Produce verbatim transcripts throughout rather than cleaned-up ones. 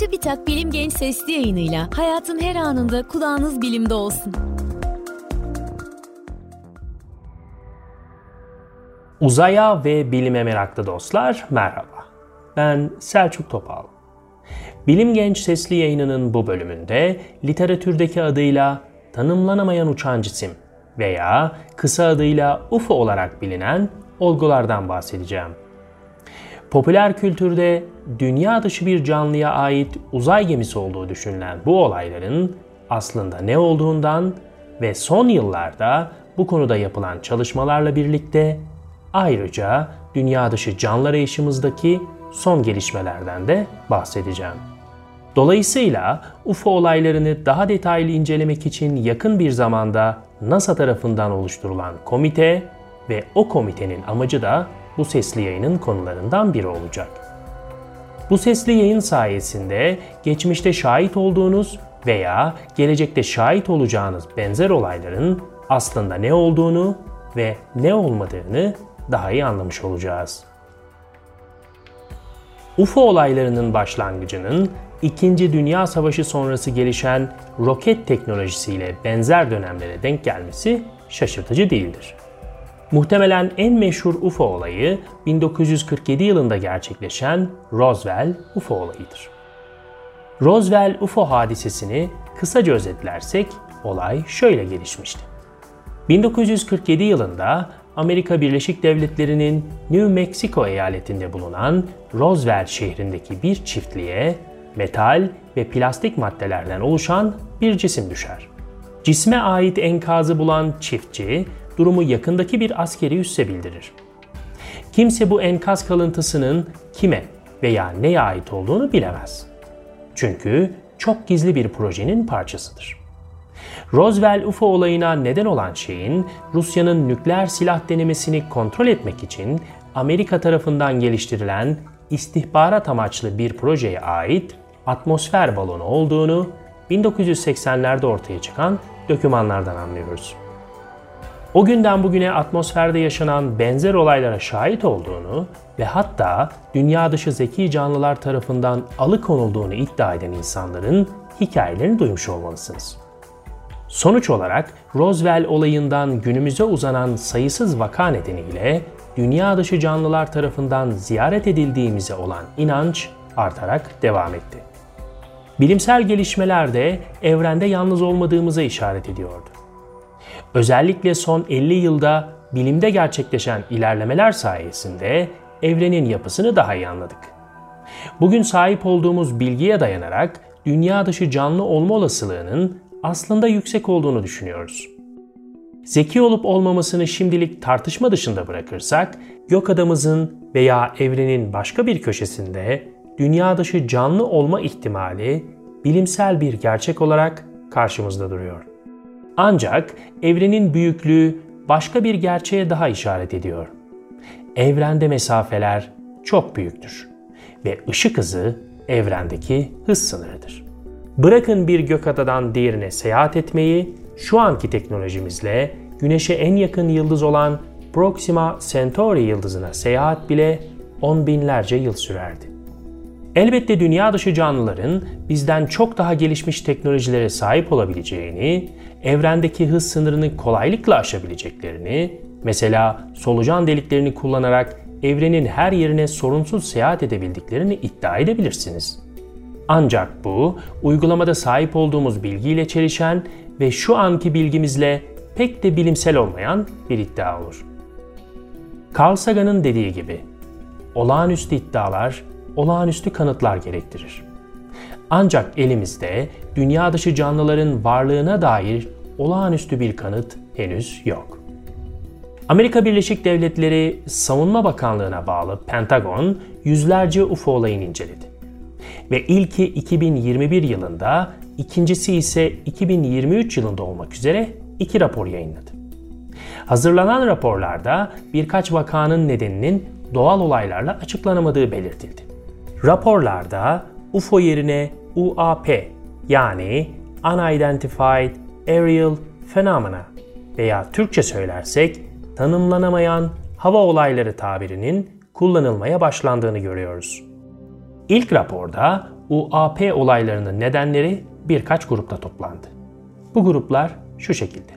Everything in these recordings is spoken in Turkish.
Çipiçak Bilim Genç Sesli Yayınıyla hayatın her anında kulağınız bilimde olsun. Uzaya ve bilime meraklı dostlar, merhaba. Ben Selçuk Topal. Bilim Genç Sesli Yayınının bu bölümünde literatürdeki adıyla tanımlanamayan uçan cisim veya kısa adıyla U F O olarak bilinen olgulardan bahsedeceğim. Popüler kültürde dünya dışı bir canlıya ait uzay gemisi olduğu düşünülen bu olayların aslında ne olduğundan ve son yıllarda bu konuda yapılan çalışmalarla birlikte ayrıca dünya dışı canlı arayışımızdaki son gelişmelerden de bahsedeceğim. Dolayısıyla U F O olaylarını daha detaylı incelemek için yakın bir zamanda NASA tarafından oluşturulan komite ve o komitenin amacı da bu sesli yayının konularından biri olacak. Bu sesli yayın sayesinde geçmişte şahit olduğunuz veya gelecekte şahit olacağınız benzer olayların aslında ne olduğunu ve ne olmadığını daha iyi anlamış olacağız. U F O olaylarının başlangıcının ikinci. Dünya Savaşı sonrası gelişen roket teknolojisiyle benzer dönemlere denk gelmesi şaşırtıcı değildir. Muhtemelen en meşhur U F O olayı bin dokuz yüz kırk yedi yılında gerçekleşen Roswell U F O olayıdır. Roswell U F O hadisesini kısaca özetlersek olay şöyle gelişmişti. bin dokuz yüz kırk yedi yılında Amerika Birleşik Devletleri'nin New Mexico eyaletinde bulunan Roswell şehrindeki bir çiftliğe metal ve plastik maddelerden oluşan bir cisim düşer. Cisme ait enkazı bulan çiftçi durumu yakındaki bir askeri üsse bildirir. Kimse bu enkaz kalıntısının kime veya neye ait olduğunu bilemez. Çünkü çok gizli bir projenin parçasıdır. Roswell U F O olayına neden olan şeyin Rusya'nın nükleer silah denemesini kontrol etmek için Amerika tarafından geliştirilen istihbarat amaçlı bir projeye ait atmosfer balonu olduğunu bin dokuz yüz seksenlerde ortaya çıkan dokümanlardan anlıyoruz. O günden bugüne atmosferde yaşanan benzer olaylara şahit olduğunu ve hatta dünya dışı zeki canlılar tarafından alıkonulduğunu iddia eden insanların hikayelerini duymuş olmalısınız. Sonuç olarak Roswell olayından günümüze uzanan sayısız vaka nedeniyle dünya dışı canlılar tarafından ziyaret edildiğimize olan inanç artarak devam etti. Bilimsel gelişmeler de evrende yalnız olmadığımıza işaret ediyordu. Özellikle son elli yılda bilimde gerçekleşen ilerlemeler sayesinde evrenin yapısını daha iyi anladık. Bugün sahip olduğumuz bilgiye dayanarak dünya dışı canlı olma olasılığının aslında yüksek olduğunu düşünüyoruz. Zeki olup olmamasını şimdilik tartışma dışında bırakırsak, gök adamımızın veya evrenin başka bir köşesinde dünya dışı canlı olma ihtimali bilimsel bir gerçek olarak karşımızda duruyor. Ancak evrenin büyüklüğü başka bir gerçeğe daha işaret ediyor. Evrende mesafeler çok büyüktür ve ışık hızı evrendeki hız sınırıdır. Bırakın bir gökadadan diğerine seyahat etmeyi, şu anki teknolojimizle Güneş'e en yakın yıldız olan Proxima Centauri yıldızına seyahat bile on binlerce yıl sürerdi. Elbette dünya dışı canlıların bizden çok daha gelişmiş teknolojilere sahip olabileceğini, evrendeki hız sınırını kolaylıkla aşabileceklerini, mesela solucan deliklerini kullanarak evrenin her yerine sorunsuz seyahat edebildiklerini iddia edebilirsiniz. Ancak bu, uygulamada sahip olduğumuz bilgiyle çelişen ve şu anki bilgimizle pek de bilimsel olmayan bir iddia olur. Carl Sagan'ın dediği gibi, olağanüstü iddialar, olağanüstü kanıtlar gerektirir. Ancak elimizde dünya dışı canlıların varlığına dair olağanüstü bir kanıt henüz yok. Amerika Birleşik Devletleri Savunma Bakanlığı'na bağlı Pentagon yüzlerce U F O olayını inceledi. Ve ilki iki bin yirmi bir yılında, ikincisi ise iki bin yirmi üç yılında olmak üzere iki rapor yayınladı. Hazırlanan raporlarda birkaç vakanın nedeninin doğal olaylarla açıklanamadığı belirtildi. Raporlarda U F O yerine U A P yani Unidentified Aerial Phenomena veya Türkçe söylersek tanımlanamayan hava olayları tabirinin kullanılmaya başlandığını görüyoruz. İlk raporda U A P olaylarının nedenleri birkaç grupta toplandı. Bu gruplar şu şekilde.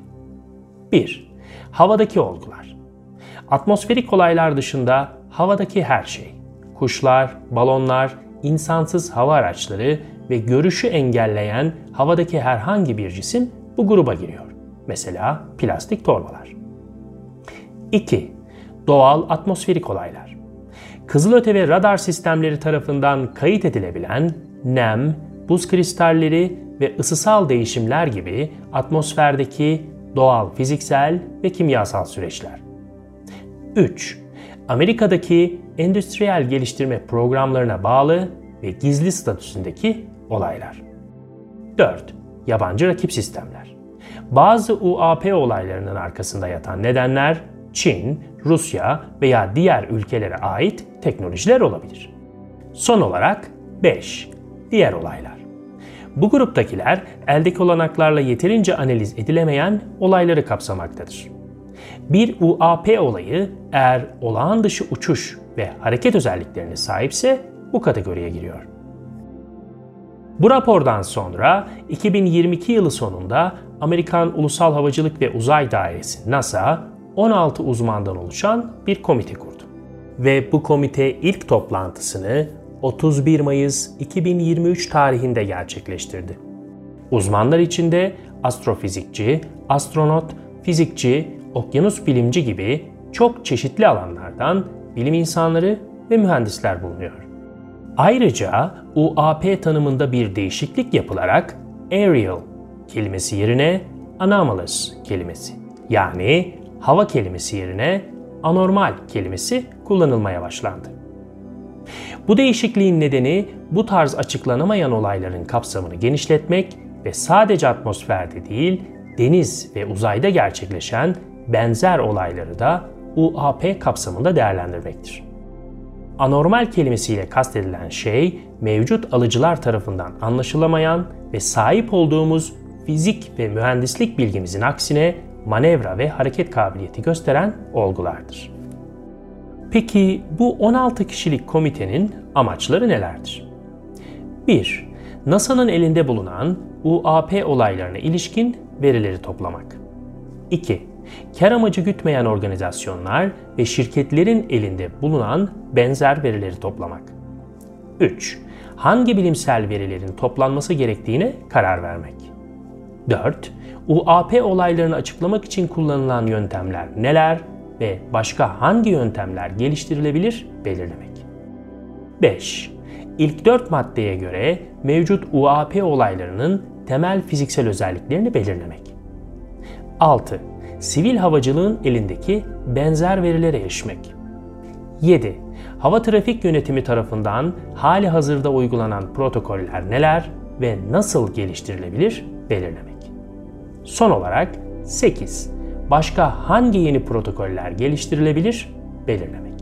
bir Havadaki olgular. Atmosferik olaylar dışında havadaki her şey, kuşlar, balonlar, insansız hava araçları ve görüşü engelleyen havadaki herhangi bir cisim bu gruba giriyor. Mesela plastik torbalar. iki Doğal atmosferik olaylar. Kızılöte ve radar sistemleri tarafından kayıt edilebilen nem, buz kristalleri ve ısısal değişimler gibi atmosferdeki doğal fiziksel ve kimyasal süreçler. üç Amerika'daki endüstriyel geliştirme programlarına bağlı ve gizli statüsündeki olaylar. dört Yabancı rakip sistemler. Bazı U A P olaylarının arkasında yatan nedenler Çin, Rusya veya diğer ülkelere ait teknolojiler olabilir. Son olarak beş Diğer olaylar. Bu gruptakiler eldeki olanaklarla yeterince analiz edilemeyen olayları kapsamaktadır. Bir U A P olayı eğer olağan dışı uçuş ve hareket özelliklerine sahipse bu kategoriye giriyor. Bu rapordan sonra iki bin yirmi iki yılı sonunda Amerikan Ulusal Havacılık ve Uzay Dairesi NASA on altı uzmandan oluşan bir komite kurdu. Ve bu komite ilk toplantısını otuz bir Mayıs iki bin yirmi üç tarihinde gerçekleştirdi. Uzmanlar içinde astrofizikçi, astronot, fizikçi, okyanus bilimci gibi çok çeşitli alanlardan bilim insanları ve mühendisler bulunuyor. Ayrıca U A P tanımında bir değişiklik yapılarak aerial kelimesi yerine anomalous kelimesi, yani hava kelimesi yerine anormal kelimesi kullanılmaya başlandı. Bu değişikliğin nedeni bu tarz açıklanamayan olayların kapsamını genişletmek ve sadece atmosferde değil, deniz ve uzayda gerçekleşen benzer olayları da U A P kapsamında değerlendirmektir. Anormal kelimesiyle kastedilen şey, mevcut alıcılar tarafından anlaşılamayan ve sahip olduğumuz fizik ve mühendislik bilgimizin aksine manevra ve hareket kabiliyeti gösteren olgulardır. Peki bu on altı kişilik komitenin amaçları nelerdir? bir NASA'nın elinde bulunan U A P olaylarına ilişkin verileri toplamak. iki Kar amacı gütmeyen organizasyonlar ve şirketlerin elinde bulunan benzer verileri toplamak. üç Hangi bilimsel verilerin toplanması gerektiğine karar vermek. dört U A P olaylarını açıklamak için kullanılan yöntemler neler ve başka hangi yöntemler geliştirilebilir belirlemek. beş İlk dört maddeye göre mevcut U A P olaylarının temel fiziksel özelliklerini belirlemek. altı Sivil havacılığın elindeki benzer verilere erişmek. yedi Hava trafik yönetimi tarafından hali hazırda uygulanan protokoller neler ve nasıl geliştirilebilir belirlemek. Son olarak sekiz Başka hangi yeni protokoller geliştirilebilir belirlemek.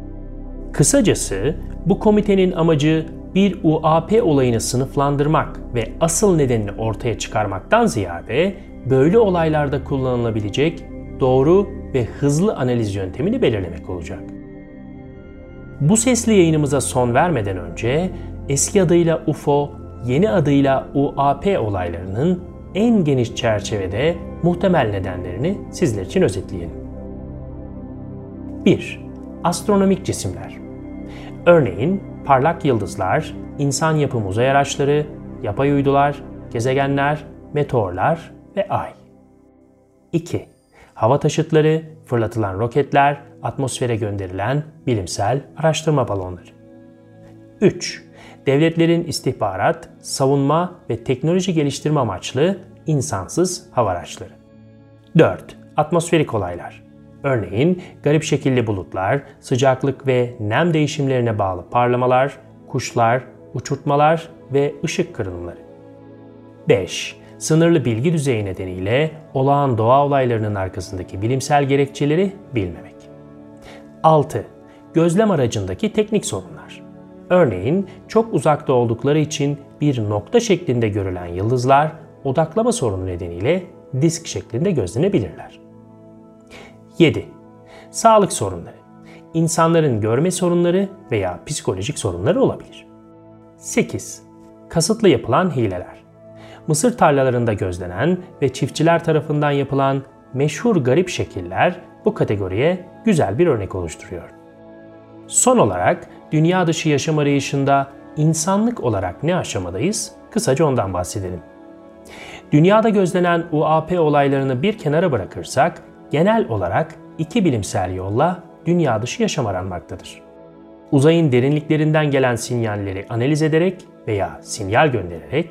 Kısacası bu komitenin amacı bir U A P olayını sınıflandırmak ve asıl nedenini ortaya çıkarmaktan ziyade böyle olaylarda kullanılabilecek doğru ve hızlı analiz yöntemini belirlemek olacak. Bu sesli yayınımıza son vermeden önce eski adıyla U F O, yeni adıyla U A P olaylarının en geniş çerçevede muhtemel nedenlerini sizler için özetleyelim. bir Astronomik cisimler. Örneğin parlak yıldızlar, insan yapımı uzay araçları, yapay uydular, gezegenler, meteorlar ve ay. iki Hava taşıtları, fırlatılan roketler, atmosfere gönderilen bilimsel araştırma balonları. üç Devletlerin istihbarat, savunma ve teknoloji geliştirme amaçlı insansız hava araçları. dört Atmosferik olaylar. Örneğin garip şekilli bulutlar, sıcaklık ve nem değişimlerine bağlı parlamalar, kuşlar, uçurtmalar ve ışık kırılımları. beş Sınırlı bilgi düzeyi nedeniyle olağan doğa olaylarının arkasındaki bilimsel gerekçeleri bilmemek. altı Gözlem aracındaki teknik sorunlar. Örneğin çok uzakta oldukları için bir nokta şeklinde görülen yıldızlar odaklama sorunu nedeniyle disk şeklinde gözlenebilirler. yedi Sağlık sorunları. İnsanların görme sorunları veya psikolojik sorunları olabilir. sekiz Kasıtlı yapılan hileler. Mısır tarlalarında gözlenen ve çiftçiler tarafından yapılan meşhur garip şekiller bu kategoriye güzel bir örnek oluşturuyor. Son olarak dünya dışı yaşam arayışında insanlık olarak ne aşamadayız? Kısaca ondan bahsedelim. Dünyada gözlenen U A P olaylarını bir kenara bırakırsak genel olarak iki bilimsel yolla dünya dışı yaşam aranmaktadır. Uzayın derinliklerinden gelen sinyalleri analiz ederek veya sinyal göndererek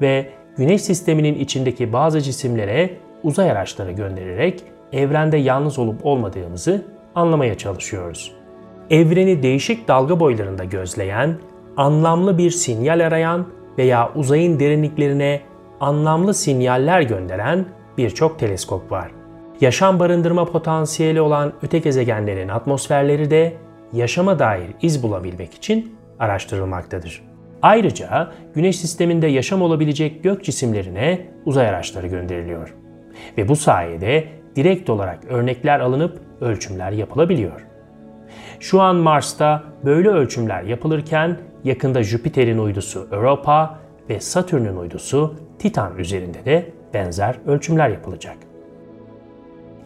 ve Güneş sisteminin içindeki bazı cisimlere uzay araçları göndererek evrende yalnız olup olmadığımızı anlamaya çalışıyoruz. Evreni değişik dalga boylarında gözleyen, anlamlı bir sinyal arayan veya uzayın derinliklerine anlamlı sinyaller gönderen birçok teleskop var. Yaşam barındırma potansiyeli olan öte gezegenlerin atmosferleri de yaşama dair iz bulabilmek için araştırılmaktadır. Ayrıca Güneş sisteminde yaşam olabilecek gök cisimlerine uzay araçları gönderiliyor. Ve bu sayede direkt olarak örnekler alınıp ölçümler yapılabiliyor. Şu an Mars'ta böyle ölçümler yapılırken yakında Jüpiter'in uydusu Europa ve Satürn'ün uydusu Titan üzerinde de benzer ölçümler yapılacak.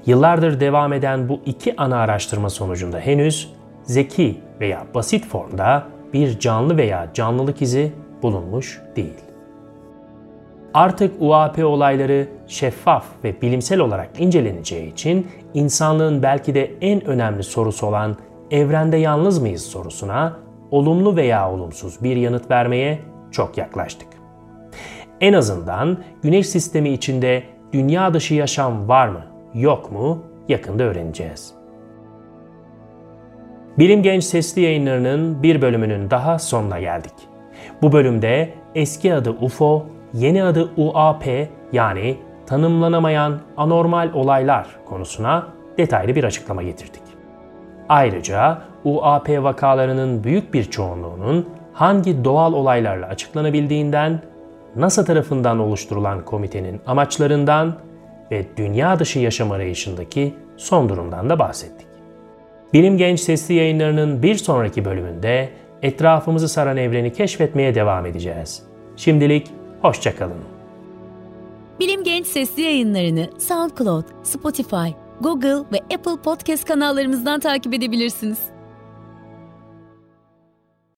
Yıllardır devam eden bu iki ana araştırma sonucunda henüz zeki veya basit formda bir canlı veya canlılık izi bulunmuş değil. Artık U A P olayları şeffaf ve bilimsel olarak inceleneceği için insanlığın belki de en önemli sorusu olan evrende yalnız mıyız sorusuna olumlu veya olumsuz bir yanıt vermeye çok yaklaştık. En azından Güneş sistemi içinde dünya dışı yaşam var mı, yok mu yakında öğreneceğiz. Bilim Genç Sesli Yayınlarının bir bölümünün daha sonuna geldik. Bu bölümde eski adı U F O, yeni adı U A P yani tanımlanamayan anormal olaylar konusuna detaylı bir açıklama getirdik. Ayrıca U A P vakalarının büyük bir çoğunluğunun hangi doğal olaylarla açıklanabildiğinden, NASA tarafından oluşturulan komitenin amaçlarından ve dünya dışı yaşam arayışındaki son durumdan da bahsettik. Bilim Genç Sesli Yayınlarının bir sonraki bölümünde etrafımızı saran evreni keşfetmeye devam edeceğiz. Şimdilik hoşça kalın. Bilim Genç Sesli Yayınlarını SoundCloud, Spotify, Google ve Apple Podcast kanallarımızdan takip edebilirsiniz.